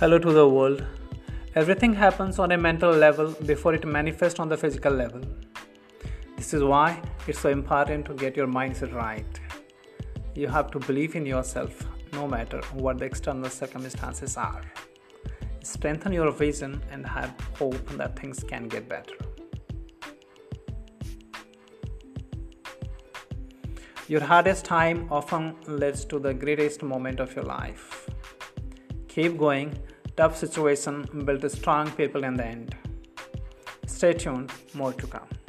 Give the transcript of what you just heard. hello to the world. Everything happens on a mental level before it manifests on the physical level. This is why it's so important to get your mindset right. You have to believe in yourself no matter what the external circumstances are. Strengthen your vision and have hope that things can get better. Your hardest time often leads to the greatest moment of your life. Keep going. Tough situation built strong people in the end. Stay tuned, more to come.